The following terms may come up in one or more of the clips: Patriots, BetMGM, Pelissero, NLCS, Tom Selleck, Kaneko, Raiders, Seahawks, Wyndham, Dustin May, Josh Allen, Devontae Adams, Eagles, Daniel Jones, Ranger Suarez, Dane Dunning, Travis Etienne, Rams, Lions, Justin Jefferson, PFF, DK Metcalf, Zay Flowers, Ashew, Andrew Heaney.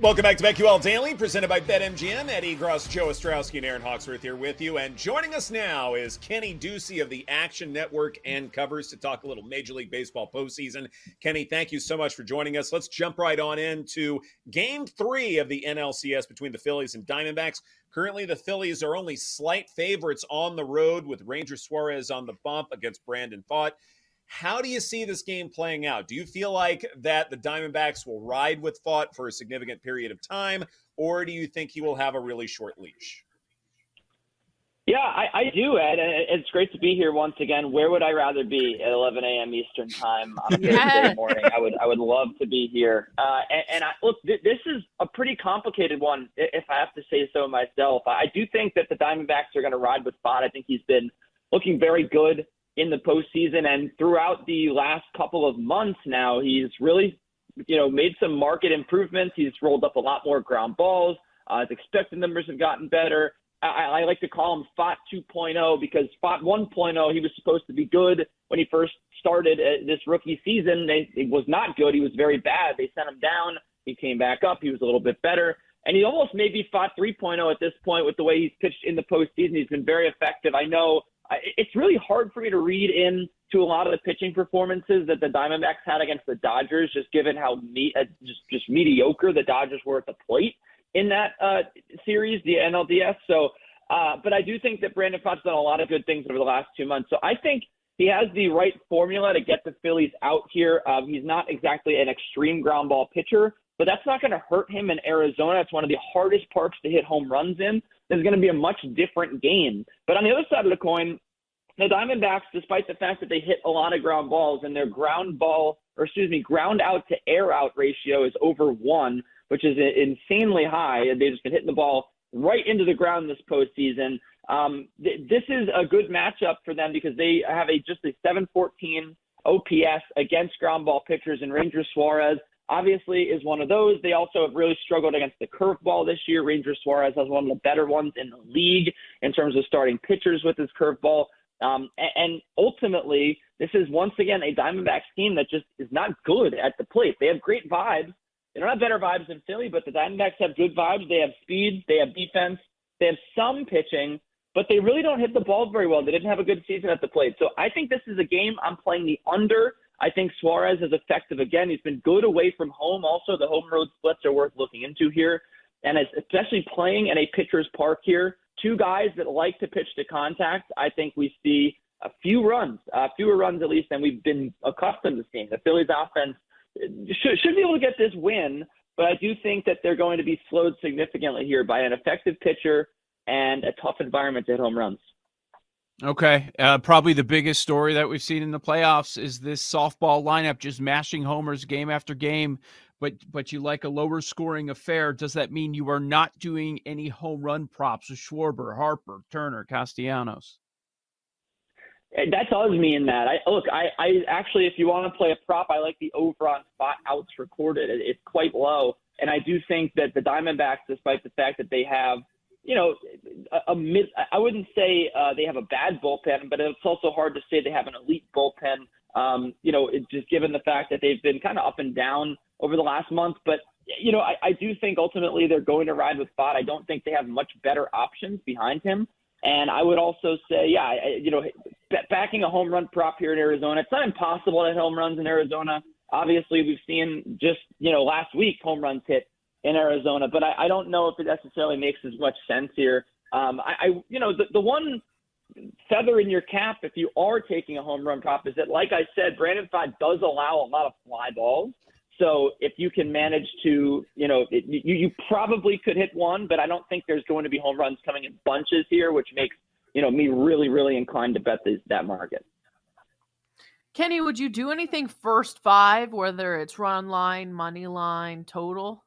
Welcome back to BetQL Daily, presented by BetMGM. Eddie Gross, Joe Ostrowski, and Aaron Hawksworth here with you. And joining us now is Kenny Ducey of the Action Network and Covers to talk a little Major League Baseball postseason. Kenny, thank you so much for joining us. Let's jump right on into Game 3 of the NLCS between the Phillies and Diamondbacks. Currently, the Phillies are only slight favorites on the road with Ranger Suarez on the bump against Brandon Pfaadt. How do you see this game playing out? Do you feel like that the Diamondbacks will ride with Pfaadt for a significant period of time, or do you think he will have a really short leash? Yeah, I do, Ed. It's great to be here once again. Where would I rather be at 11 a.m. Eastern time on Thursday morning? I would love to be here. This is a pretty complicated one, if I have to say so myself. I do think that the Diamondbacks are going to ride with Pfaadt. I think he's been looking very good in the postseason, and throughout the last couple of months now, he's really, made some market improvements. He's rolled up a lot more ground balls. His expected numbers have gotten better. I like to call him Pfaadt 2.0 because Pfaadt 1.0, he was supposed to be good when he first started this rookie season. It was not good. He was very bad. They sent him down. He came back up. He was a little bit better. And he almost may be Pfaadt 3.0 at this point with the way he's pitched in the postseason. He's been very effective. I know it's really hard for me to read in to a lot of the pitching performances that the Diamondbacks had against the Dodgers, just given how just mediocre the Dodgers were at the plate in that series, the NLDS. So, but I do think that Brandon Pfaadt's done a lot of good things over the last 2 months. So I think he has the right formula to get the Phillies out here. He's not exactly an extreme ground ball pitcher, but that's not going to hurt him in Arizona. It's one of the hardest parks to hit home runs in. There's going to be a much different game. But on the other side of the coin, the Diamondbacks, despite the fact that they hit a lot of ground balls and their ground out to air out ratio is over 1, which is insanely high. They've just been hitting the ball right into the ground this postseason. This is a good matchup for them because they have just a 714 OPS against ground ball pitchers, and Ranger Suarez obviously is one of those. They also have really struggled against the curveball this year. Ranger Suarez has one of the better ones in the league in terms of starting pitchers with his curveball. And ultimately, this is once again a Diamondbacks team that just is not good at the plate. They have great vibes. They don't have better vibes than Philly, but the Diamondbacks have good vibes. They have speed. They have defense. They have some pitching, but they really don't hit the ball very well. They didn't have a good season at the plate. So I think this is a game I'm playing the under. I think Suarez is effective again. He's been good away from home. Also, the home road splits are worth looking into here. And especially playing in a pitcher's park here, two guys that like to pitch to contact, I think we see a fewer runs at least than we've been accustomed to seeing. The Phillies offense should be able to get this win, but I do think that they're going to be slowed significantly here by an effective pitcher and a tough environment to hit home runs. Okay. Probably the biggest story that we've seen in the playoffs is this softball lineup just mashing homers game after game, but you like a lower scoring affair. Does that mean you are not doing any home run props with Schwarber, Harper, Turner, Castellanos? That tells me in that. I actually, if you want to play a prop, I like the over on Pfaadt outs recorded. It's quite low. And I do think that the Diamondbacks, despite the fact that they have I wouldn't say they have a bad bullpen, but it's also hard to say they have an elite bullpen, just given the fact that they've been kind of up and down over the last month. But, I do think ultimately they're going to ride with Pfaadt. I don't think they have much better options behind him. And I would also say, backing a home run prop here in Arizona, it's not impossible to hit home runs in Arizona. Obviously, we've seen just, last week home runs hit in Arizona, but I don't know if it necessarily makes as much sense here. The one feather in your cap, if you are taking a home run prop, is that, like I said, Brandon Pfaadt does allow a lot of fly balls. So if you can manage to, you probably could hit one, but I don't think there's going to be home runs coming in bunches here, which makes, me really, really inclined to bet that market. Kenny, would you do anything first 5, whether it's run line, money line, total?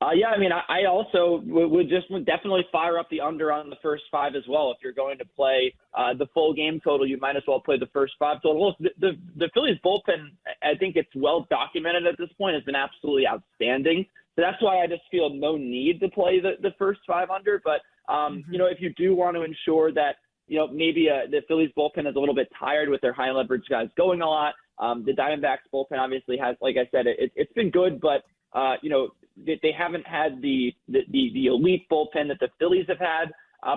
I also would just definitely fire up the under on the first 5 as well. If you're going to play the full game total, you might as well play the first 5 total. The Phillies bullpen, I think it's well documented at this point, has been absolutely outstanding. So that's why I just feel no need to play the first 5 under. But, if you do want to ensure that, maybe the Phillies bullpen is a little bit tired with their high leverage guys going a lot. The Diamondbacks bullpen obviously has, like I said, it's been good, but they haven't had the elite bullpen that the Phillies have had.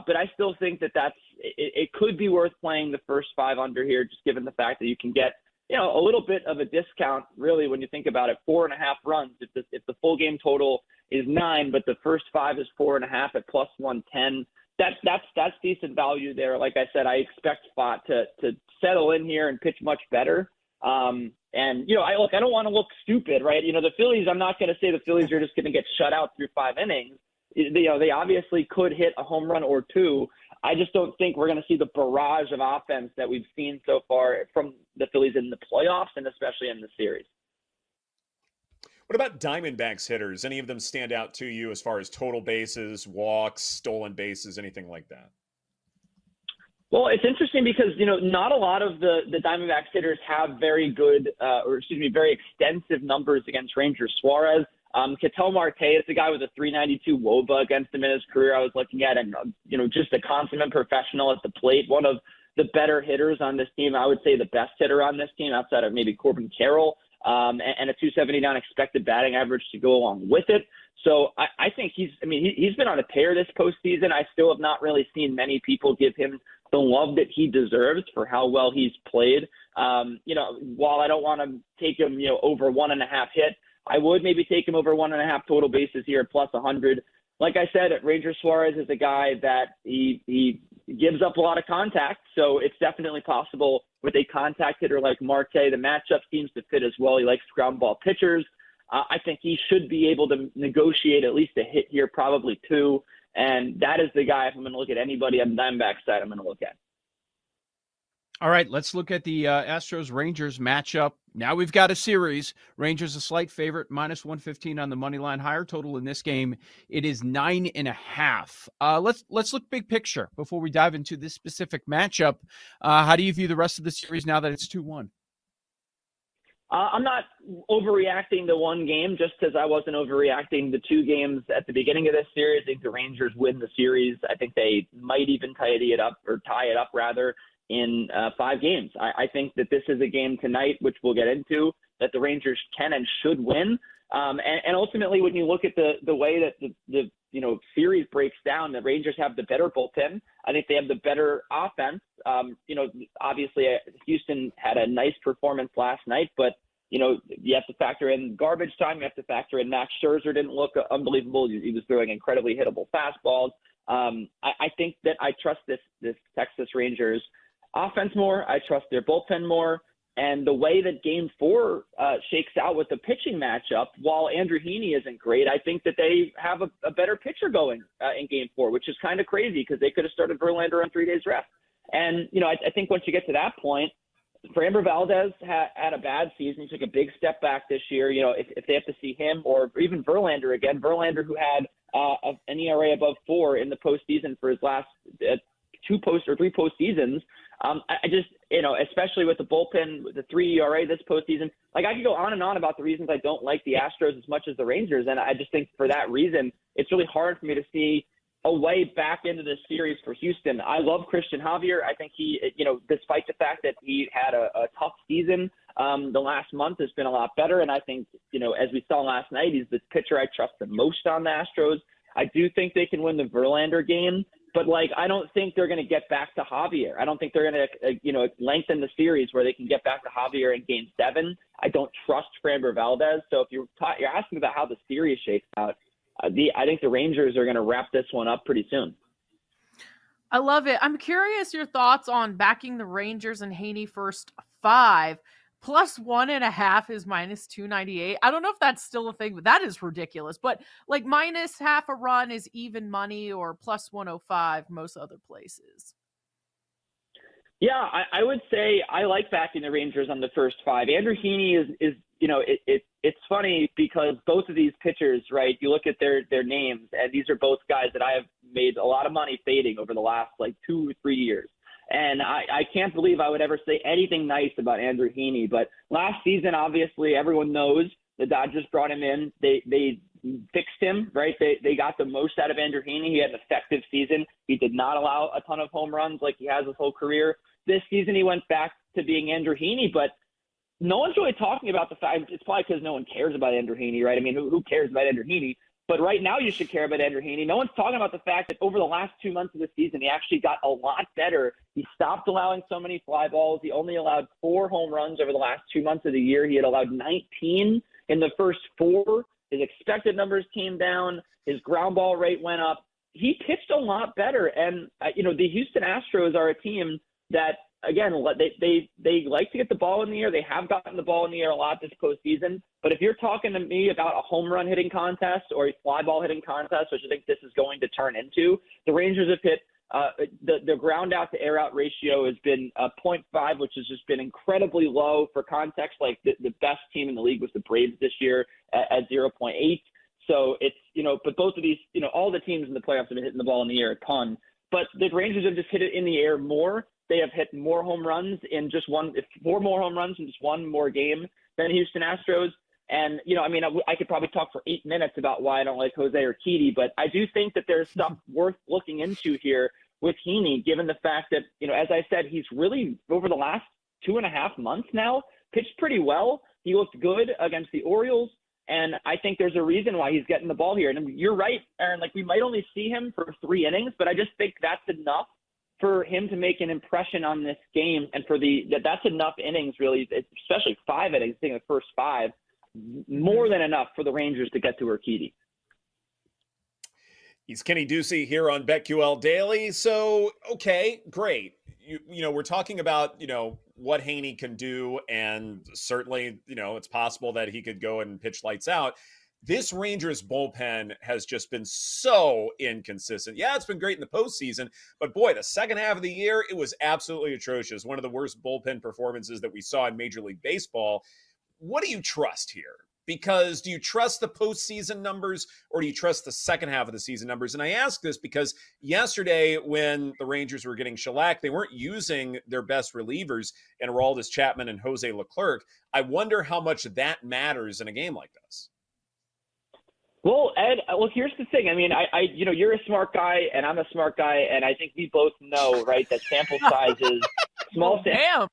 But I still think that it could be worth playing the first five under here, just given the fact that you can get, a little bit of a discount, really, when you think about it. 4.5 runs. If the full game total is 9, but the first 5 is 4.5 at plus 110, that's decent value there. Like I said, I expect Pfaadt to settle in here and pitch much better. I don't want to look stupid, right? The Phillies, I'm not going to say the Phillies are just going to get shut out through 5 innings. They obviously could hit a home run or two. I just don't think we're going to see the barrage of offense that we've seen so far from the Phillies in the playoffs and especially in the series. What about Diamondbacks hitters? Any of them stand out to you as far as total bases, walks, stolen bases, anything like that? Well, it's interesting because, not a lot of the Diamondbacks hitters have very extensive numbers against Ranger Suarez. Ketel Marte is the guy with a 392 WOBA against him in his career. I was looking at and just a consummate professional at the plate. One of the better hitters on this team. I would say the best hitter on this team outside of maybe Corbin Carroll, and a 279 expected batting average to go along with it. So I think he's been on a tear this postseason. I still have not really seen many people give him the love that he deserves for how well he's played. While I don't want to take him, over 1.5 hit, I would maybe take him over 1.5 total bases here at plus 100. Like I said, Ranger Suarez is a guy that he gives up a lot of contact, so it's definitely possible with a contact hitter like Marte. The matchup seems to fit as well. He likes ground ball pitchers. I think he should be able to negotiate at least a hit here, probably 2, and that is the guy, if I'm going to look at anybody on the Diamondback side, I'm going to look at. All right, let's look at the Astros-Rangers matchup. Now we've got a series. Rangers a slight favorite, minus 115 on the money line. Higher total in this game, it is 9.5. Let's look big picture before we dive into this specific matchup. How do you view the rest of the series now that it's 2-1? I'm not overreacting to one game, just as I wasn't overreacting to 2 games at the beginning of this series. I think the Rangers win the series. I think they might even tie it up, in 5 games. I think that this is a game tonight, which we'll get into, that the Rangers can and should win. And ultimately, when you look at the way that the series breaks down, the Rangers have the better bullpen. I think they have the better offense. Obviously, Houston had a nice performance last night, but you have to factor in garbage time. You have to factor in Max Scherzer didn't look unbelievable. He was throwing incredibly hittable fastballs. I think that I trust this Texas Rangers offense more. I trust their bullpen more. And the way that Game 4 shakes out with the pitching matchup, while Andrew Heaney isn't great, I think that they have a better pitcher going in Game 4, which is kind of crazy because they could have started Verlander on 3 days rest. And, I think once you get to that point, Framber Valdez had a bad season. He took a big step back this year. If they have to see him or even Verlander again, Verlander who had an ERA above 4 in the postseason for his last 3 postseasons. I just, especially with the bullpen, the 3 ERA this postseason, like I could go on and on about the reasons I don't like the Astros as much as the Rangers. And I just think for that reason, it's really hard for me to see a way back into this series for Houston. I love Christian Javier. I think he, despite the fact that he had a tough season, the last month has been a lot better. And I think, as we saw last night, he's the pitcher I trust the most on the Astros. I do think they can win the Verlander game. But, I don't think they're going to get back to Javier. I don't think they're going to, lengthen the series where they can get back to Javier in Game 7. I don't trust Framber Valdez. So if you're asking about how the series shakes out, I think the Rangers are going to wrap this one up pretty soon. I love it. I'm curious your thoughts on backing the Rangers and Heaney first 5. Plus 1.5 is minus 298. I don't know if that's still a thing, but that is ridiculous. But minus half a run is even money or plus 105 most other places. Yeah, I would say I like backing the Rangers on the first 5. Andrew Heaney is it's funny because both of these pitchers, right, you look at their names, and these are both guys that I have made a lot of money fading over the last 2 or 3 years. And I can't believe I would ever say anything nice about Andrew Heaney. But last season, obviously, everyone knows the Dodgers brought him in. They fixed him, right? They got the most out of Andrew Heaney. He had an effective season. He did not allow a ton of home runs like he has his whole career. This season, he went back to being Andrew Heaney. But no one's really talking about the fact – it's probably because no one cares about Andrew Heaney, right? I mean, who cares about Andrew Heaney? But right now you should care about Andrew Heaney. No one's talking about the fact that over the last 2 months of the season, he actually got a lot better. He stopped allowing so many fly balls. He only allowed 4 home runs over the last 2 months of the year. He had allowed 19 in the first 4. His expected numbers came down. His ground ball rate went up. He pitched a lot better. And, you know, the Houston Astros are a team that, again, they like to get the ball in the air. They have gotten the ball in the air a lot this postseason. But if you're talking to me about a home run hitting contest or a fly ball hitting contest, which I think this is going to turn into, the Rangers have hit the ground out to air out ratio has been 0.5, which has just been incredibly low. For context, like the best team in the league was the Braves this year at 0.8. So it's, you know, but both of these, you know, all the teams in the playoffs have been hitting the ball in the air a ton. But the Rangers have just hit it in the air more. They have hit more home runs in just four more home runs in just one more game than Houston Astros. And, you know, I mean, I could probably talk for 8 minutes about why I don't like Jose Urquidy, but I do think that there's stuff worth looking into here with Heaney, given the fact that, you know, as I said, he's really, over the last 2.5 months now, pitched pretty well. He looked good against the Orioles. And I think there's a reason why he's getting the ball here. And you're right, Aaron, like we might only see him for 3 innings, but I just think that's enough for him to make an impression on this game. And for that's enough innings, really, especially 5 innings, I think the first 5, more than enough for the Rangers to get to Urquidy. He's Kenny Ducey here on BetQL Daily. So, okay, great. You know, we're talking about, you know, what Heaney can do, and certainly, you know, it's possible that he could go and pitch lights out. This Rangers bullpen has just been so inconsistent. Yeah, it's been great in the postseason, but boy, the second half of the year, it was absolutely atrocious. One of the worst bullpen performances that we saw in Major League Baseball. What do you trust here? Because do you trust the postseason numbers, or do you trust the second half of the season numbers? And I ask this because yesterday when the Rangers were getting shellacked, they weren't using their best relievers in Aroldis Chapman and Jose Leclerc. I wonder how much that matters in a game like this. Well, Ed, look, here's the thing. I mean, I you know, you're a smart guy and I'm a smart guy, and I think we both know, right, that sample size is small. Damn.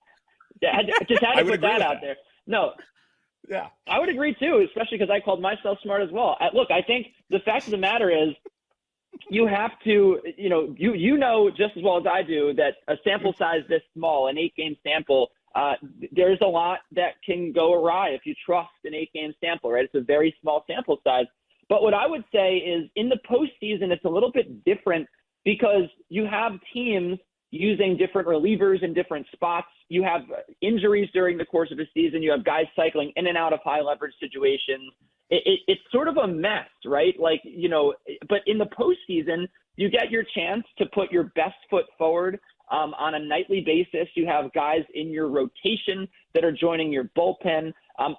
Yeah, just had to put that out there. No. Yeah. I would agree, too, especially because I called myself smart as well. Look, I think the fact of the matter is you have to, you know, you know just as well as I do that a sample size this small, an 8-game sample, there's a lot that can go awry if you trust an 8-game sample, right? It's a very small sample size. But what I would say is in the postseason, it's a little bit different because you have teams using different relievers in different spots. You have injuries during the course of the season. You have guys cycling in and out of high leverage situations. It's sort of a mess, right? Like, you know, but in the postseason, you get your chance to put your best foot forward on a nightly basis. You have guys in your rotation that are joining your bullpen.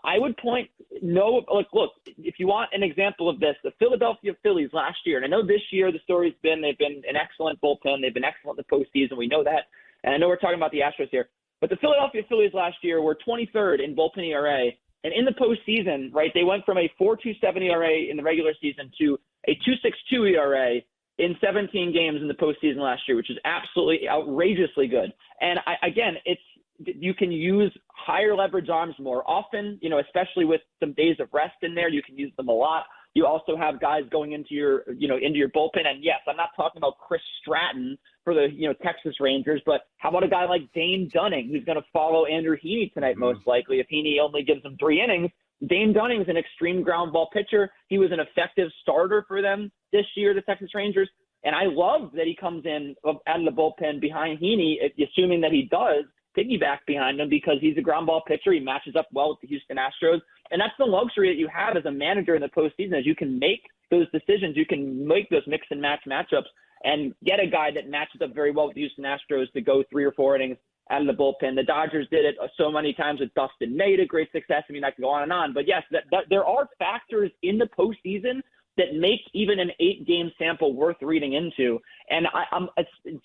I would point, look, if you want an example of this, the Philadelphia Phillies last year, and I know this year the story's been they've been an excellent bullpen, they've been excellent in the postseason, we know that, and I know we're talking about the Astros here, but the Philadelphia Phillies last year were 23rd in bullpen ERA, and in the postseason, right, they went from a 4.27 ERA in the regular season to a 2.62 ERA in 17 games in the postseason last year, which is absolutely outrageously good. And again, it's, you can use higher leverage arms more often, you know, especially with some days of rest in there. You can use them a lot. You also have guys going into your, you know, into your bullpen. And yes, I'm not talking about Chris Stratton for the, you know, Texas Rangers, but how about a guy like Dane Dunning, who's going to follow Andrew Heaney tonight, most likely, if Heaney only gives him 3 innings. Dane Dunning's an extreme ground ball pitcher. He was an effective starter for them this year, the Texas Rangers. And I love that he comes in out of the bullpen behind Heaney, assuming that he does piggyback behind him, because he's a ground ball pitcher. He matches up well with the Houston Astros. And that's the luxury that you have as a manager in the postseason, is you can make those decisions. You can make those mix and match matchups and get a guy that matches up very well with the Houston Astros to go 3 or 4 innings out of the bullpen. The Dodgers did it so many times with Dustin May to great success. I mean, I could go on. But yes, there are factors in the postseason that make even an 8-game sample worth reading into. And I'm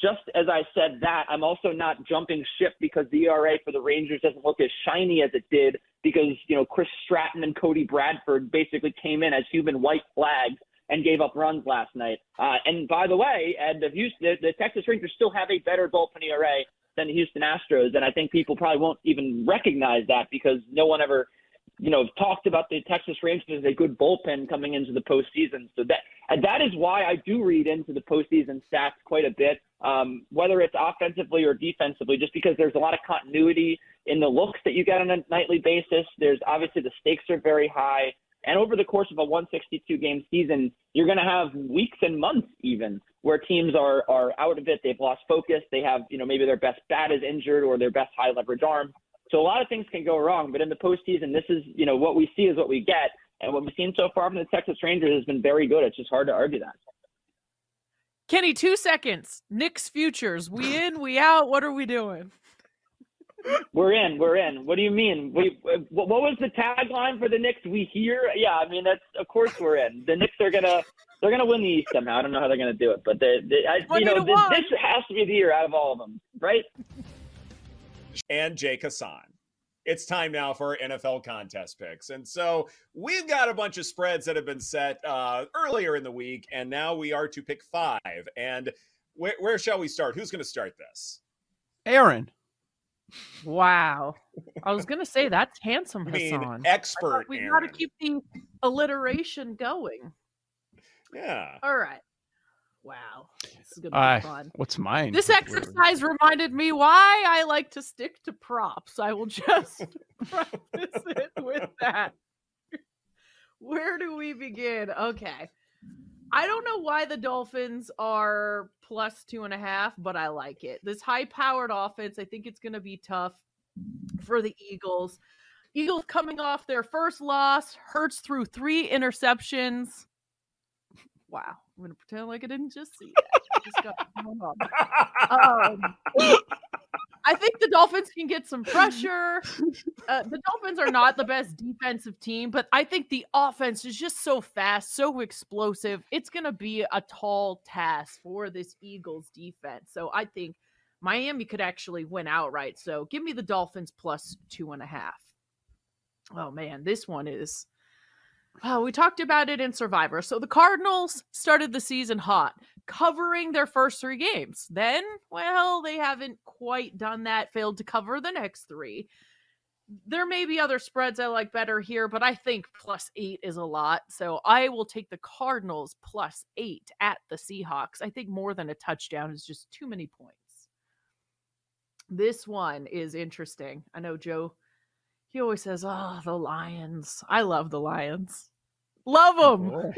just as I said that, I'm also not jumping ship because the ERA for the Rangers doesn't look as shiny as it did because, you know, Chris Stratton and Cody Bradford basically came in as human white flags and gave up runs last night. And by the way, the Texas Rangers still have a better bullpen ERA than the Houston Astros. And I think people probably won't even recognize that because no one ever, you know, talked about the Texas Rangers as a good bullpen coming into the postseason. So that is why I do read into the postseason stats quite a bit, whether it's offensively or defensively, just because there's a lot of continuity in the looks that you get on a nightly basis. There's obviously the stakes are very high. And over the course of a 162-game season, you're going to have weeks and months even where teams are out of it. They've lost focus. They have, you know, maybe their best bat is injured or their best high-leverage arm. So a lot of things can go wrong. But in the postseason, this is, you know, what we see is what we get. And what we've seen so far from the Texas Rangers has been very good. It's just hard to argue that. Kenny, 2 seconds. Knicks futures. We in, we out. What are we doing? We're in. What do you mean? What was the tagline for the Knicks? We here? Yeah, I mean, that's, of course we're in. The Knicks are gonna win the East somehow. I don't know how they're gonna do it, but this has to be the year out of all of them, right? And Jake Hassan. It's time now for our NFL contest picks. And so we've got a bunch of spreads that have been set earlier in the week, and now we are to pick five. And where shall we start? Who's going to start this? Aaron. Wow. I was going to say that's handsome, Hassan. I mean, expert. We got to keep the alliteration going. Yeah. All right. Wow. This is going to be fun. What's mine? This exercise reminded me why I like to stick to props. I will just preface it with that. Where do we begin? Okay. I don't know why the Dolphins are plus 2.5, but I like it. This high-powered offense, I think it's going to be tough for the Eagles. Eagles coming off their first loss. Hurts threw 3 interceptions. Wow. I'm going to pretend like I didn't just see that. I just got I think the Dolphins can get some pressure. The Dolphins are not the best defensive team, but I think the offense is just so fast, so explosive. It's going to be a tall task for this Eagles defense. So I think Miami could actually win outright. So give me the Dolphins plus 2.5. Oh, man, this one is... Oh, we talked about it in Survivor. So the Cardinals started the season hot, covering their first 3 games. Then, well, they haven't quite done that, failed to cover the next 3. There may be other spreads I like better here, but I think plus 8 is a lot. So I will take the Cardinals plus 8 at the Seahawks. I think more than a touchdown is just too many points. This one is interesting. I know Joe... He always says, oh, the Lions. I love the Lions. Love them.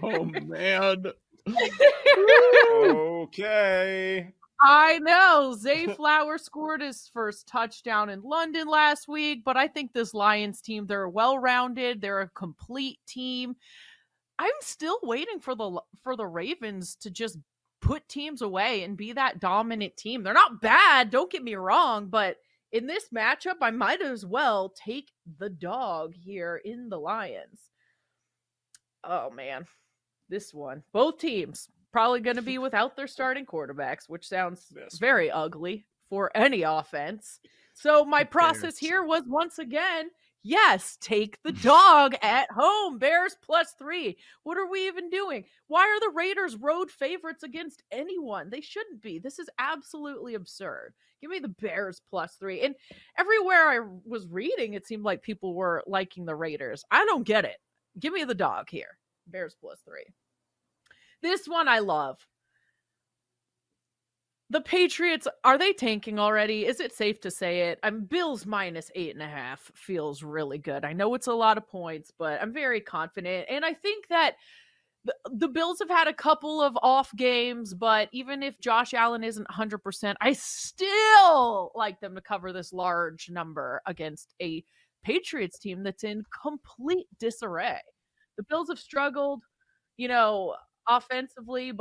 Oh, man. Okay. I know. Zay Flowers scored his first touchdown in London last week, but I think this Lions team, they're well-rounded. They're a complete team. I'm still waiting for the Ravens to just put teams away and be that dominant team. They're not bad. Don't get me wrong, but in this matchup, I might as well take the dog here in the Lions. Oh, man. This one. Both teams probably going to be without their starting quarterbacks, which sounds very ugly for any offense. So my process here was, once again, yes, take the dog at home. Bears plus 3. What are we even doing? Why are the Raiders road favorites against anyone? They shouldn't be. This is absolutely absurd. Give me the Bears plus 3. And everywhere I was reading, it seemed like people were liking the Raiders. I don't get it. Give me the dog here. Bears plus 3. This one I love. The Patriots, are they tanking already? Is it safe to say it? Bills minus 8.5 feels really good. I know it's a lot of points, but I'm very confident. And I think that the Bills have had a couple of off games, but even if Josh Allen isn't 100%, I still like them to cover this large number against a Patriots team that's in complete disarray. The Bills have struggled, you know, offensively, and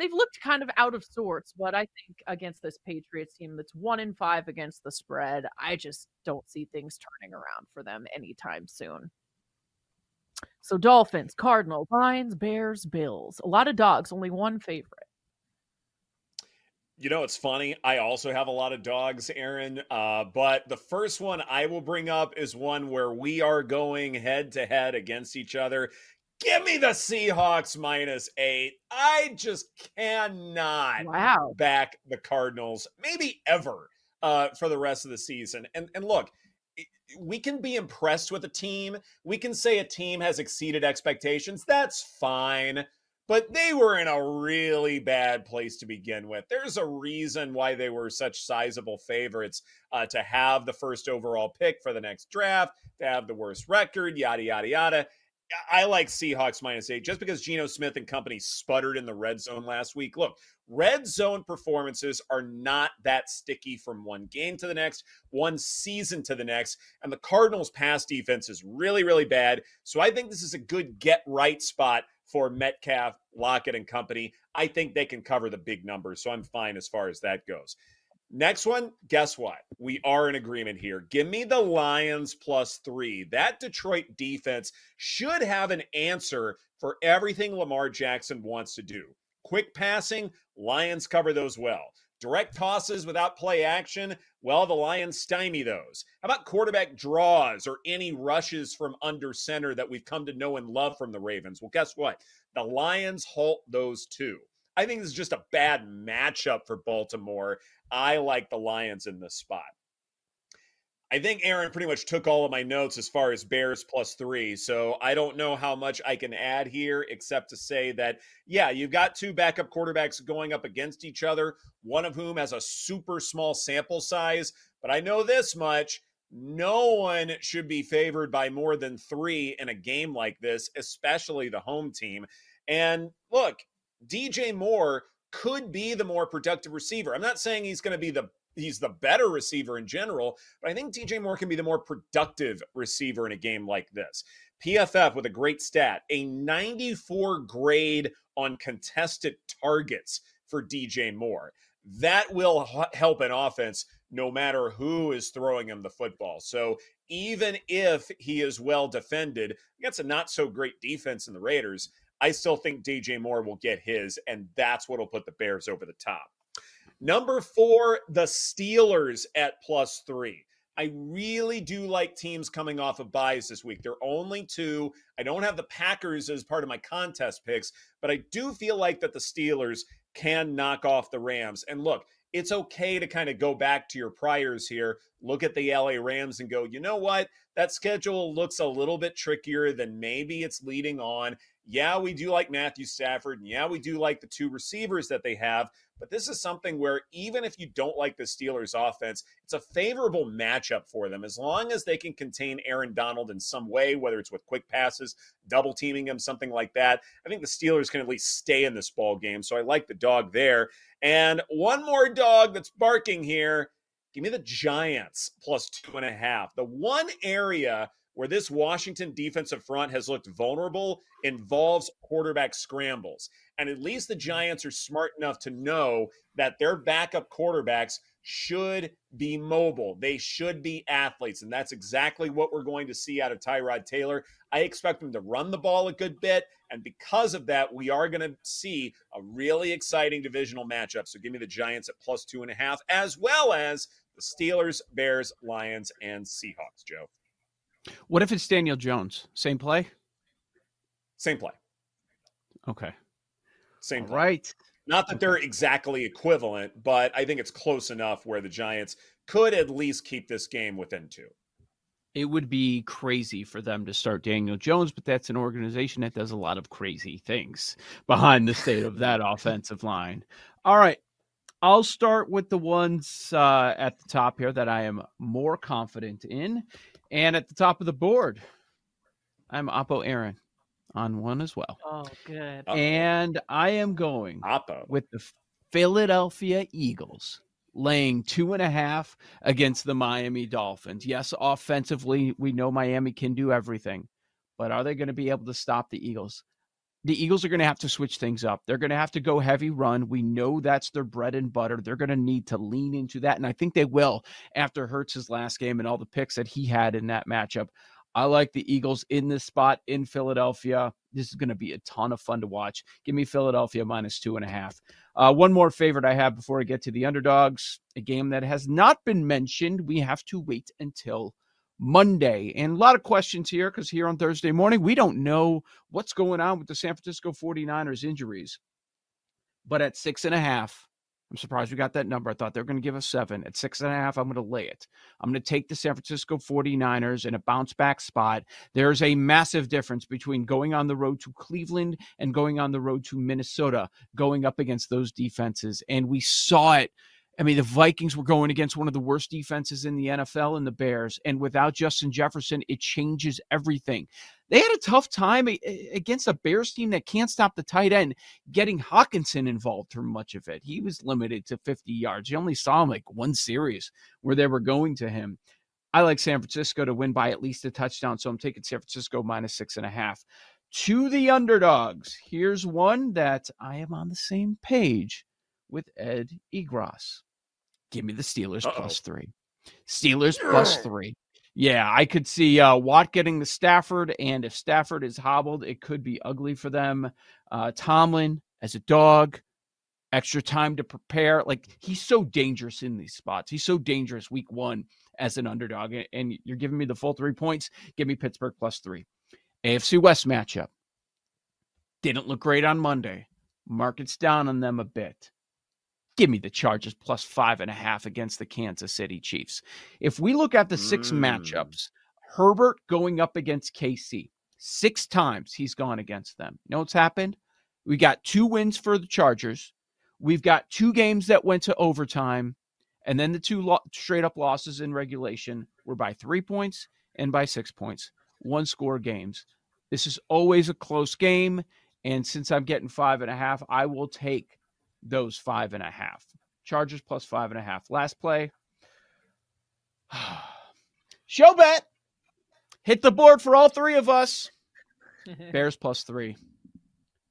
they've looked kind of out of sorts, but I think against this Patriots team that's 1-5 against the spread, I just don't see things turning around for them anytime soon. So Dolphins, Cardinals, Lions, Bears, Bills. A lot of dogs, only one favorite. You know, it's funny. I also have a lot of dogs, Aaron, but the first one I will bring up is one where we are going head-to-head against each other. Give me the Seahawks minus 8. I just cannot back the Cardinals, maybe ever. for the rest of the season. And look, we can be impressed with a team. We can say a team has exceeded expectations. That's fine. But they were in a really bad place to begin with. There's a reason why they were such sizable favorites to have the first overall pick for the next draft, to have the worst record, yada, yada, yada. I like Seahawks -8 just because Geno Smith and company sputtered in the red zone last week. Look, red zone performances are not that sticky from one game to the next, one season to the next. And the Cardinals pass defense is really, really bad. So I think this is a good get right spot for Metcalf, Lockett, and company. I think they can cover the big numbers. So I'm fine as far as that goes. Next one, guess what? We are in agreement here. Give me the Lions +3. That Detroit defense should have an answer for everything Lamar Jackson wants to do. Quick passing, Lions cover those well. Direct tosses without play action, well, the Lions stymie those. How about quarterback draws or any rushes from under center that we've come to know and love from the Ravens? Well, guess what? The Lions halt those too. I think this is just a bad matchup for Baltimore. I like the Lions in this spot. I think Aaron pretty much took all of my notes as far as Bears +3. So I don't know how much I can add here, except to say that, yeah, you've got two backup quarterbacks going up against each other, one of whom has a super small sample size. But I know this much. No one should be favored by more than 3 in a game like this, especially the home team. And look, DJ Moore could be the more productive receiver. I'm not saying he's going to be he's the better receiver in general, but I think DJ Moore can be the more productive receiver in a game like this. PFF with a great stat, a 94 grade on contested targets for DJ Moore. That will help an offense no matter who is throwing him the football. So even if he is well defended against a not so great defense in the Raiders, I still think DJ Moore will get his, and that's what will put the Bears over the top. Number 4, the Steelers at +3. I really do like teams coming off of buys this week. They're only 2. I don't have the Packers as part of my contest picks, but I do feel like that the Steelers can knock off the Rams. And look, it's okay to kind of go back to your priors here, look at the LA Rams and go, you know what? That schedule looks a little bit trickier than maybe it's leading on. Yeah, we do like Matthew Stafford, and yeah, we do like the 2 receivers that they have, but this is something where even if you don't like the Steelers' offense, it's a favorable matchup for them. As long as they can contain Aaron Donald in some way, whether it's with quick passes, double-teaming him, something like that, I think the Steelers can at least stay in this ball game. So I like the dog there. And one more dog that's barking here. Give me the Giants +2.5. The one area where this Washington defensive front has looked vulnerable involves quarterback scrambles. And at least the Giants are smart enough to know that their backup quarterbacks should be mobile. They should be athletes. And that's exactly what we're going to see out of Tyrod Taylor. I expect him to run the ball a good bit. And because of that, we are going to see a really exciting divisional matchup. So give me the Giants at +2.5, as well as the Steelers, Bears, Lions, and Seahawks, Joe. What if it's Daniel Jones? Same play? Same play. Okay. Same play. Right. Not that they're exactly equivalent, but I think it's close enough where the Giants could at least keep this game within 2. It would be crazy for them to start Daniel Jones, but that's an organization that does a lot of crazy things behind the state of that offensive line. All right. I'll start with the ones at the top here that I am more confident in. And at the top of the board, I'm Oppo Aaron on one as well. Oh, good. And I am going with the Philadelphia Eagles laying 2.5 against the Miami Dolphins. Yes, offensively, we know Miami can do everything, but are they going to be able to stop the Eagles? The Eagles are going to have to switch things up. They're going to have to go heavy run. We know that's their bread and butter. They're going to need to lean into that, and I think they will after Hurts' last game and all the picks that he had in that matchup. I like the Eagles in this spot in Philadelphia. This is going to be a ton of fun to watch. Give me Philadelphia -2.5. One more favorite I have before I get to the underdogs, a game that has not been mentioned. We have to wait until Monday. And a lot of questions here because here on Thursday morning, we don't know what's going on with the San Francisco 49ers injuries. But at 6.5, I'm surprised we got that number. I thought they were going to give us 7. At 6.5, I'm going to lay it. I'm going to take the San Francisco 49ers in a bounce-back spot. There's a massive difference between going on the road to Cleveland and going on the road to Minnesota, going up against those defenses. And we saw it. I mean, the Vikings were going against one of the worst defenses in the NFL and the Bears. And without Justin Jefferson, it changes everything. They had a tough time against a Bears team that can't stop the tight end, getting Hockenson involved through much of it. He was limited to 50 yards. You only saw him like one series where they were going to him. I like San Francisco to win by at least a touchdown, so I'm taking San Francisco minus 6.5. To the underdogs, here's one that I am on the same page with Ed Egros. Give me the Steelers plus 3. Steelers plus 3. Yeah, I could see Watt getting the Stafford, and if Stafford is hobbled, it could be ugly for them. Tomlin as a dog, extra time to prepare. Like, he's so dangerous in these spots. He's so dangerous week one as an underdog, and you're giving me the full 3 points. Give me Pittsburgh plus 3. AFC West matchup. Didn't look great on Monday. Market's down on them a bit. Give me the Chargers plus 5.5 against the Kansas City Chiefs. If we look at the 6 matchups, Herbert going up against KC. 6 times he's gone against them. You know what's happened? We got 2 wins for the Chargers. We've got 2 games that went to overtime. And then the 2 straight-up losses in regulation were by 3 points and by 6 points. One-score games. This is always a close game. And since I'm getting 5.5, I will take those 5.5. Chargers plus 5.5. Last play. Show bet. Hit the board for all 3 of us. Bears plus 3.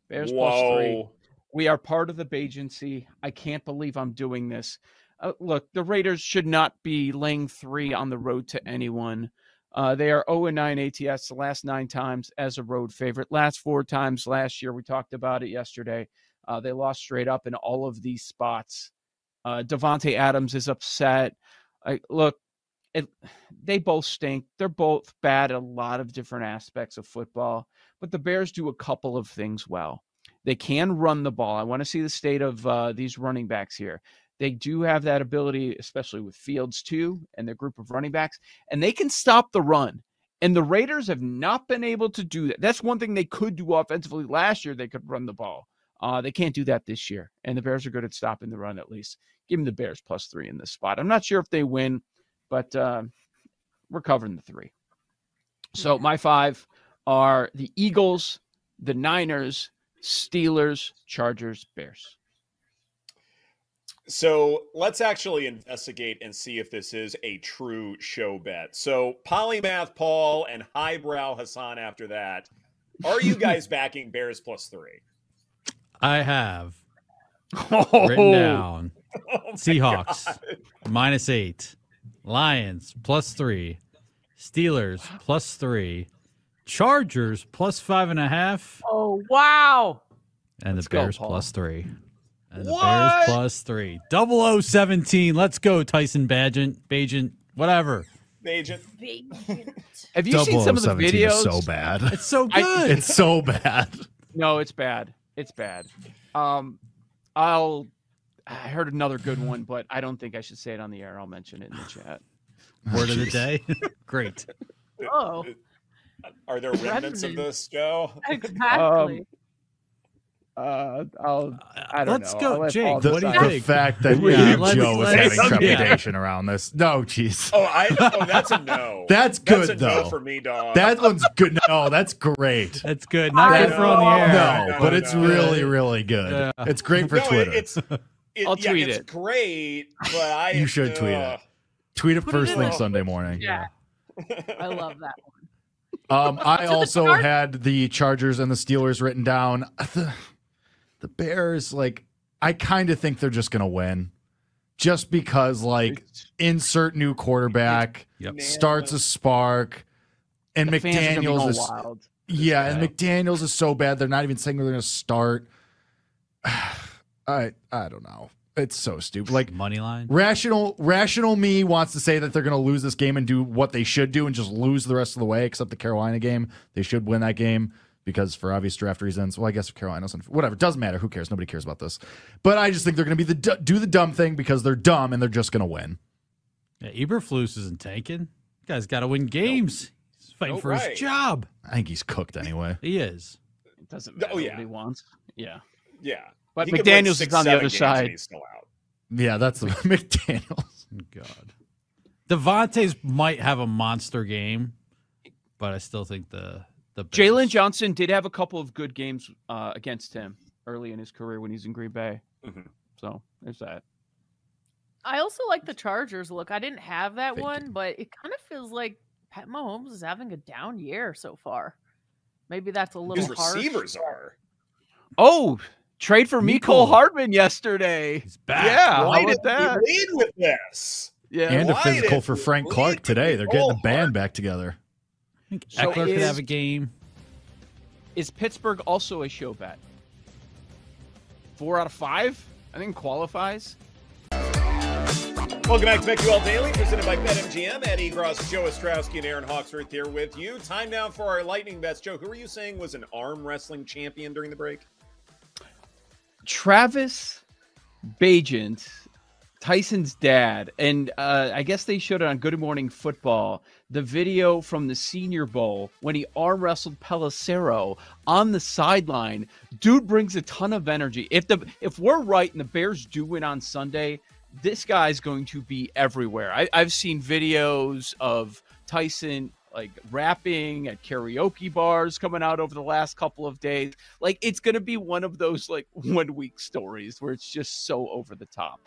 Bears plus 3. We are part of the Bajancy. I can't believe I'm doing this. Look, the Raiders should not be laying 3 on the road to anyone. They are 0-9 ATS the last 9 times as a road favorite. Last 4 times last year. We talked about it yesterday. They lost straight up in all of these spots. Devontae Adams is upset. They both stink. They're both bad at a lot of different aspects of football, but the Bears do a couple of things well. They can run the ball. I want to see the state of these running backs here. They do have that ability, especially with Fields too, and their group of running backs, and they can stop the run. And the Raiders have not been able to do that. That's one thing they could do offensively last year. They could run the ball. They can't do that this year, and the Bears are good at stopping the run, at least. Give them the Bears plus 3 in this spot. I'm not sure if they win, but we're covering the 3. So my 5 are the Eagles, the Niners, Steelers, Chargers, Bears. So let's actually investigate and see if this is a true show bet. So Polymath Paul and Highbrow Hassan after that, are you guys backing Bears plus 3? I have written down Seahawks minus 8, Lions plus 3, Steelers plus 3, Chargers plus 5.5. Oh, wow. And let's the Bears plus 3. And what? The Bears plus 3. 0017. Let's go, Tyson Bagent, whatever. Bagent. Have you seen some of the videos? Is so bad. It's so good. It's so bad. No, it's bad. It's bad. I heard another good one, but I don't think I should say it on the air. I'll mention it in the chat. Word of the day. Great. Oh, are there remnants of this, Joe? Exactly. I don't know. Let's go, Jake. The fact that Joe is having trepidation around this. No, jeez. Oh, that's a no. That's good, that's a though. No for me, dog. That one's good. No, that's great. That's good. Not good for on the air. No, but it's really, really good. Yeah. It's great for Twitter. I'll tweet it. It's great, but you should tweet it. Tweet it first thing Sunday morning. Yeah. I love that one. I also had the Chargers and the Steelers written down. The Bears, I kind of think they're just going to win just because, insert new quarterback, starts a spark, and McDaniels is wild. Yeah, and McDaniels is so bad they're not even saying they're going to start. I don't know. It's so stupid. Money line. Rational me wants to say that they're going to lose this game and do what they should do and just lose the rest of the way, except the Carolina game. They should win that game. because for obvious draft reasons, well, I guess Carolina's, whatever, doesn't matter. Who cares? Nobody cares about this. But I just think they're going to be do the dumb thing because they're dumb and they're just going to win. Yeah, Eberflus isn't tanking. Guy's got to win games. Nope. He's fighting for his job. I think he's cooked anyway. He is. It doesn't matter what he wants. Yeah. Yeah. But he McDaniels is on the other side. He's still out. Yeah, that's the McDaniels. God. Devontae's might have a monster game, but I still think the Jalen Johnson did have a couple of good games against him early in his career when he's in Green Bay. Mm-hmm. So there's that. I also like the Chargers look. I didn't have that one, but it kind of feels like Pat Mahomes is having a down year so far. Maybe that's a little hard. His receivers are. Oh, trade for Mecole Hardman yesterday. He's back. Yeah, why did that lead with this? Yeah, and a physical for Frank Clark today. They're getting the band back together. I think Eckler could have a game. Is Pittsburgh also a show bet? 4 out of 5, I think, qualifies. Welcome back to BetQL Daily, presented by BetMGM. Eddie Gross, Joe Ostrowski, and Aaron Hawksworth here with you. Time now for our lightning bets. Joe, who were you saying was an arm wrestling champion during the break? Travis Bajent, Tyson's dad. And I guess they showed it on Good Morning Football, the video from the Senior Bowl when he arm wrestled Pelissero on the sideline. Dude brings a ton of energy. If we're right and the Bears do win on Sunday, this guy's going to be everywhere. I've seen videos of Tyson like rapping at karaoke bars coming out over the last couple of days. Like, it's going to be one of those like 1 week stories where it's just so over the top.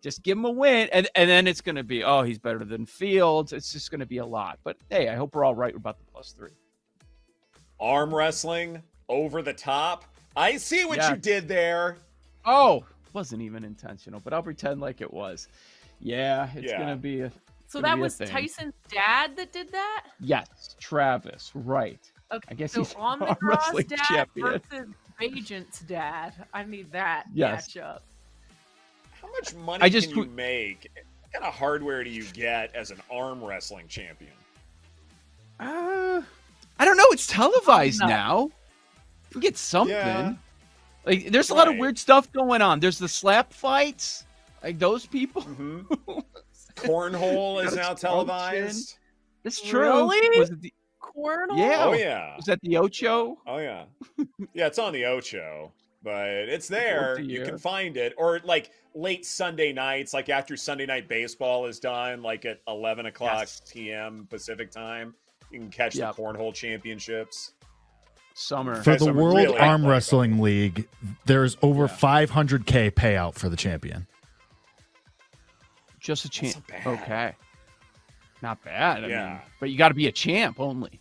Just give him a win. And then it's going to be, oh, he's better than Fields. It's just going to be a lot, but hey, I hope we're all right about the +3. Arm wrestling over the top. I see what you did there. Oh, wasn't even intentional, but I'll pretend like it was. Yeah, it's going to be a... So that was Tyson's dad that did that? Yes, Travis, right. Okay, I guess so he's on the Gross dad champion versus Bajent's dad. I need that matchup. How much money can you make? What kind of hardware do you get as an arm wrestling champion? I don't know. It's televised now. We get something. Yeah. Like, there's a lot of weird stuff going on. There's the slap fights, like those people. Mm-hmm. Cornhole is now televised. It's true. Really? Was it the cornhole? Yeah. Oh yeah. Was that the Ocho? Oh yeah. Yeah, it's on the Ocho, but it's there. You can find it, or like late Sunday nights, like after Sunday night baseball is done, like at 11:00 p.m. Pacific time, you can catch the cornhole championships. Summer for the World really Arm Wrestling League, there's over $500K payout for the champion. Just a champ. Okay. Not bad. I mean, but you got to be a champ only.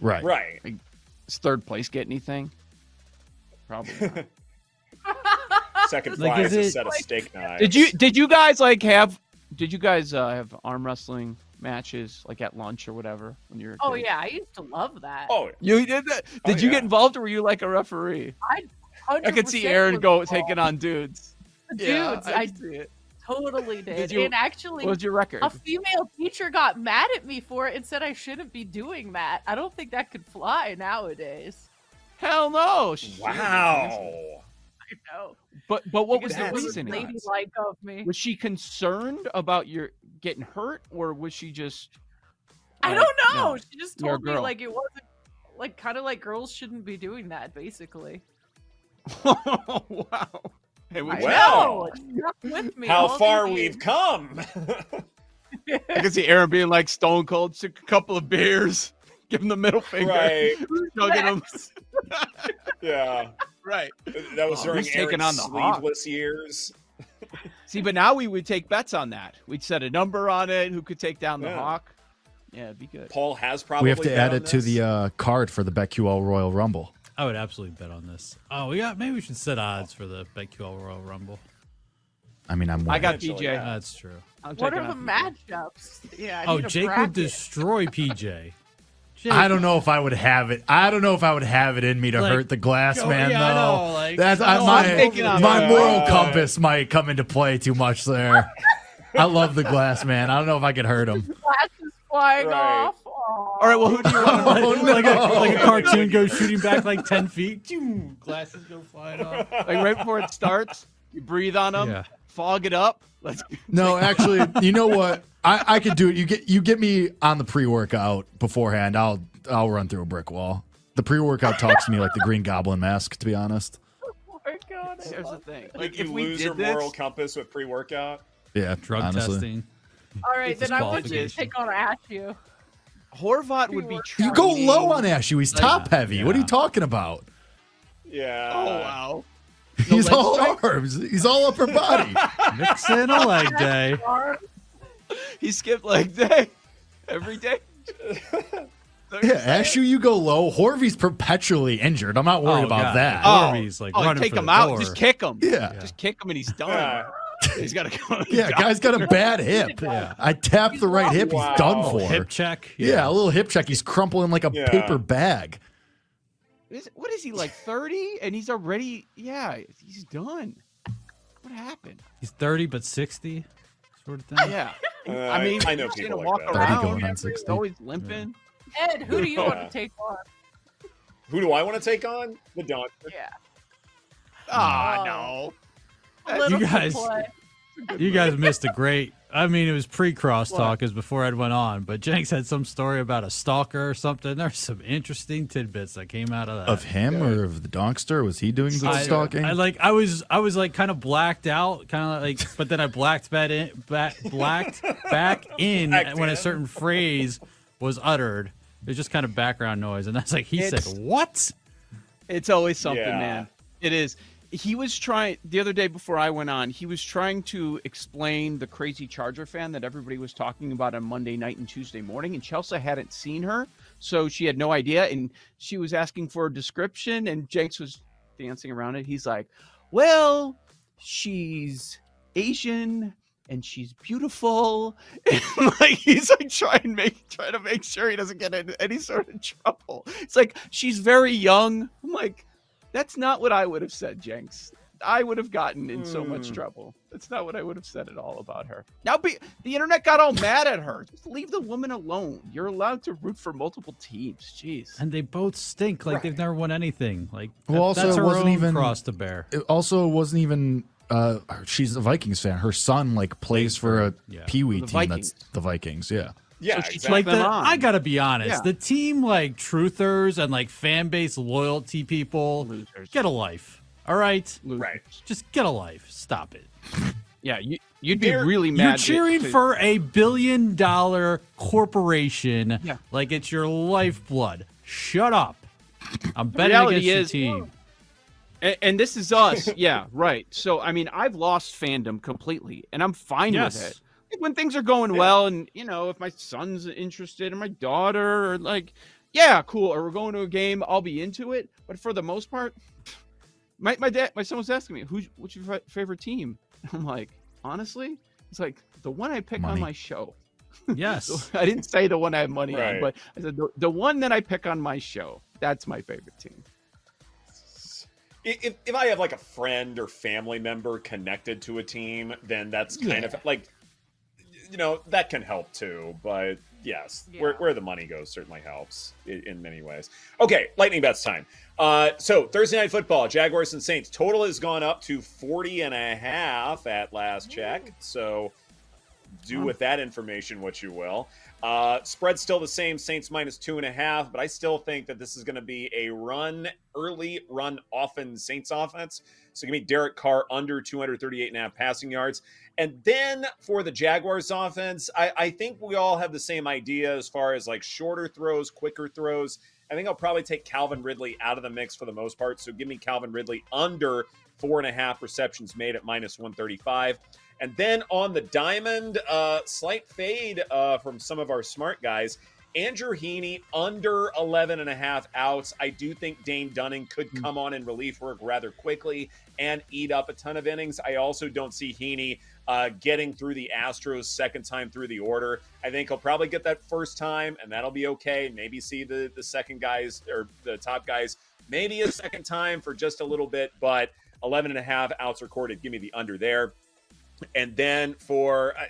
Right. Right. Like, does third place get anything? Probably not. Second like, prize is a set of steak knives. Did you guys like have? Did you guys have arm wrestling matches like at lunch or whatever when you were a kid? Oh yeah, I used to love that. Oh, you did that? Did you get involved, or were you like a referee? I could see Aaron go taking on dudes. Dudes, I see it. Totally did. And actually, what was your record? A female teacher got mad at me for it and said I shouldn't be doing that. I don't think that could fly nowadays. Hell no. Wow. I know. But what was the reason? Ladylike of me. Was she concerned about your getting hurt, or was she just? I don't know. No, she just told me like it wasn't like kind of like girls shouldn't be doing that, basically. Oh wow. Hey, well, with me how far we've come. I can see Aaron being like Stone Cold, took a couple of beers, give him the middle finger. Right. Him. Yeah. Right. That was during Aaron's sleeveless years. See, but now we would take bets on that. We'd set a number on it, who could take down the Hawk. Yeah, it'd be good. Paul has probably. We have to add it to the card for the BetQL Royal Rumble. I would absolutely bet on this. Oh, maybe we should set odds for the BetQL Royal Rumble. I mean, I got PJ. Yeah. That's true. What are the matchups? Yeah. Jake would destroy PJ. Jake. I don't know if I would have it. I don't know if I would have it in me to hurt the glass man, though. No, that's my moral compass might come into play too much there. I love the glass man. I don't know if I could hurt him. Glass is flying off. All right, well, who do you want? Like a cartoon goes shooting back like 10 feet. Glasses go flying off. Like right before it starts, you breathe on them, fog it up. No, actually, you know what? I could do it. You get me on the pre-workout beforehand. I'll run through a brick wall. The pre-workout talks to me like the Green Goblin mask, to be honest. Oh my God, here's the thing. Like if we lose your moral compass with pre-workout. Yeah, drug testing. All right, then I want you to pick on Ashew. Horvat would be true. You go low on Ashew. He's top heavy. Yeah. What are you talking about? Yeah. Oh, wow. He's all arms. He's all upper body. Mix in a leg day. He skipped leg day every day. Yeah, Ashew, you go low. Horvy's perpetually injured. I'm not worried about that. Horvy's like running take him out. Just kick him. Yeah. Just kick him and he's done. Yeah. He's got to go. Yeah, guy's got a bad hip. Yeah. I tapped the right hip. Wow. He's done for. Hip check. Yeah, a little hip check. He's crumpling like a paper bag. What is he, like 30? And he's already, he's done. What happened? He's 30 but 60 sort of thing. Yeah. I mean, I know he's going to walk around. He's always limping. Yeah. Ed, who do you want to take on? Who do I want to take on? The Don. Yeah. Oh, no. You guys missed a great. I mean, it was pre-crosstalk, because before Ed went on, but Jenks had some story about a stalker or something. There's some interesting tidbits that came out of that. Of him or of the Donkster? Was he doing the stalking? I was like kind of blacked out, but then I blacked back in when a certain phrase was uttered. It was just kind of background noise, and that's like he said, "What?" It's always something, man. It is. He was trying the other day before I went on. He was trying to explain the crazy Charger fan that everybody was talking about on Monday night and Tuesday morning. And Chelsea hadn't seen her, so she had no idea. And she was asking for a description, and Jenks was dancing around it. He's like, "Well, she's Asian and she's beautiful." And he's like trying to make sure he doesn't get into any sort of trouble. It's like she's very young. I'm like, that's not what I would have said, Jenks. I would have gotten in so much trouble. That's not what I would have said at all about her. Now, the internet got all mad at her. Just leave the woman alone. You're allowed to root for multiple teams. Jeez. And they both stink. Like they've never won anything. Like that's her own cross to bear. It also wasn't even. She's a Vikings fan. Her son plays for a peewee team. Vikings. That's the Vikings. Yeah. Yeah, so exactly. I gotta be honest. Yeah. The team truthers and fan base loyalty people, losers. Get a life. All right, right. Just get a life. Stop it. Yeah, you'd be really mad. You're cheering for a $1 billion corporation like it's your lifeblood. Shut up. I'm betting against your team. And this is us. Yeah, right. So I mean, I've lost fandom completely, and I'm fine with it. When things are going well, and if my son's interested, or my daughter, or cool, or we're going to a game, I'll be into it. But for the most part, my son was asking me, "What's your favorite team?" And I'm like, honestly, it's the one I pick on my show. Yes, so I didn't say the one I have money on, but I said the one that I pick on my show. That's my favorite team. If I have a friend or family member connected to a team, then that's kind of that can help too, but yes, where the money goes certainly helps in many ways. Okay, lightning bets time. So Thursday night football, Jaguars and Saints. Total has gone up to 40.5 at last check. So do with that information what you will. Spread's still the same, Saints minus 2.5, but I still think that this is going to be a early run often Saints offense. So give me Derek Carr under 238.5 passing yards. And then for the Jaguars offense, I think we all have the same idea as far as shorter throws, quicker throws. I think I'll probably take Calvin Ridley out of the mix for the most part. So give me Calvin Ridley under 4.5 receptions made at minus 135. And then on the diamond, slight fade from some of our smart guys. Andrew Heaney, under 11.5 outs. I do think Dane Dunning could come on in relief work rather quickly and eat up a ton of innings. I also don't see Heaney getting through the Astros second time through the order. I think he'll probably get that first time, and that'll be okay. Maybe see the second guys or the top guys maybe a second time for just a little bit, but 11.5 outs recorded. Give me the under there. And then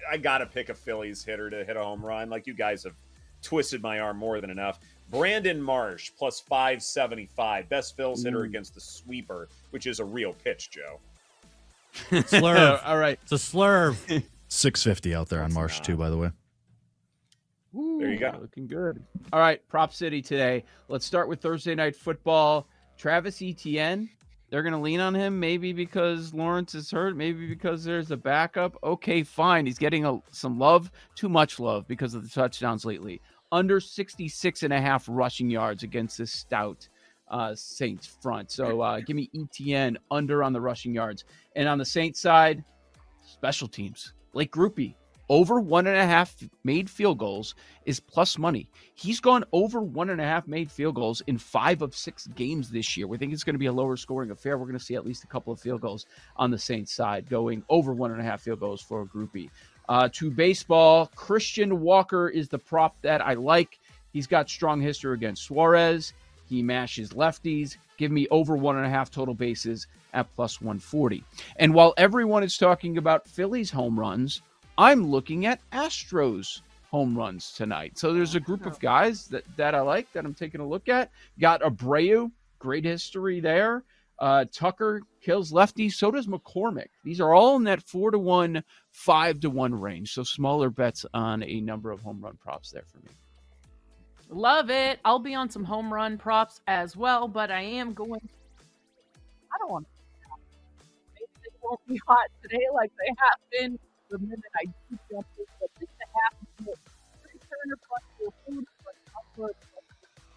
I got to pick a Phillies hitter to hit a home run. You guys have twisted my arm more than enough. Brandon Marsh, plus 575. Best Phil's hitter against the sweeper, which is a real pitch, Joe. Slurve. All right. It's a slurve. 650 out there on Marsh, too, by the way. Ooh, there you go. Looking good. All right. Prop City today. Let's start with Thursday Night Football. Travis Etienne. They're going to lean on him, maybe because Lawrence is hurt, maybe because there's a backup. Okay, fine. He's getting some love, too much love because of the touchdowns lately. Under 66.5 rushing yards against this stout Saints front. So give me ETN under on the rushing yards. And on the Saints side, special teams. Blake Grupe, over 1.5 made field goals is plus money. He's gone over 1.5 made field goals in 5 of 6 games this year. We think it's going to be a lower scoring affair. We're going to see at least a couple of field goals on the Saints side going over 1.5 field goals for Grupe. To baseball, Christian Walker is the prop that I like. He's got strong history against Suarez. He mashes lefties. Give me over 1.5 total bases at plus 140. And while everyone is talking about Phillies home runs, I'm looking at Astros home runs tonight. So there's a group of guys that I like that I'm taking a look at. Got Abreu, great history there. Tucker kills lefty. So does McCormick. These are all in that 4-1, 5-1 range. So smaller bets on a number of home run props there for me. Love it. I'll be on some home run props as well, but I am going. I don't want to. Maybe they won't be hot today like they have been. The minute I do jump in, but this is a half. Trea Turner plus food.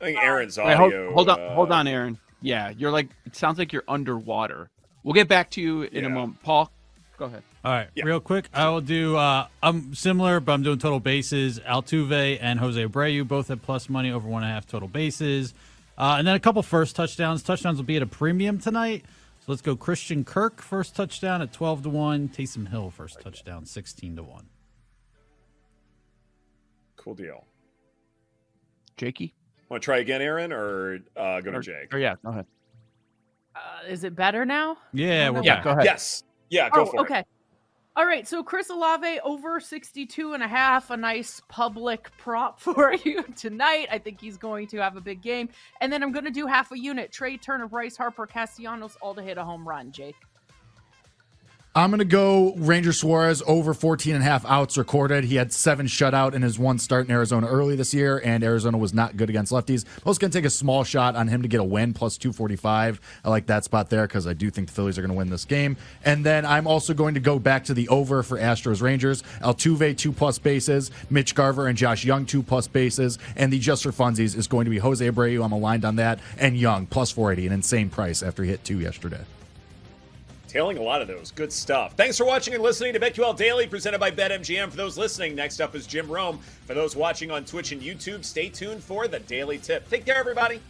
I think Aaron's audio. Wait, hold on, Aaron. Yeah, you're like. It sounds like you're underwater. We'll get back to you in a moment. Paul, go ahead. All right, real quick. I will do. I'm similar, but I'm doing total bases. Altuve and Jose Abreu both at plus money over 1.5 total bases, and then a couple first touchdowns. Touchdowns will be at a premium tonight. So let's go Christian Kirk, first touchdown at 12-1. Taysom Hill, first touchdown, 16-1. Cool deal. Jakey? Want to try again, Aaron, or go to Jake? Oh, yeah, go ahead. Is it better now? Yeah, we're back. Go ahead. Yes. Yeah, go for it. Okay. All right, so Chris Olave over 62.5, a nice public prop for you tonight. I think he's going to have a big game. And then I'm going to do half a unit. Trea Turner, Bryce Harper, Castellanos, all to hit a home run, Jake. I'm going to go Ranger Suarez over 14.5 outs recorded. He had 7 shutout in his one start in Arizona early this year, and Arizona was not good against lefties. I was going to take a small shot on him to get a win, plus 245. I like that spot there because I do think the Phillies are going to win this game. And then I'm also going to go back to the over for Astros Rangers. Altuve, 2+ bases. Mitch Garver and Josh Young, 2+ bases. And the just for funsies is going to be Jose Abreu. I'm aligned on that. And Young, plus 480, an insane price after he hit 2 yesterday. Tailing a lot of those. Good stuff. Thanks for watching and listening to BetQL Daily, presented by BetMGM. For those listening, next up is Jim Rome. For those watching on Twitch and YouTube, stay tuned for the Daily Tip. Take care, everybody.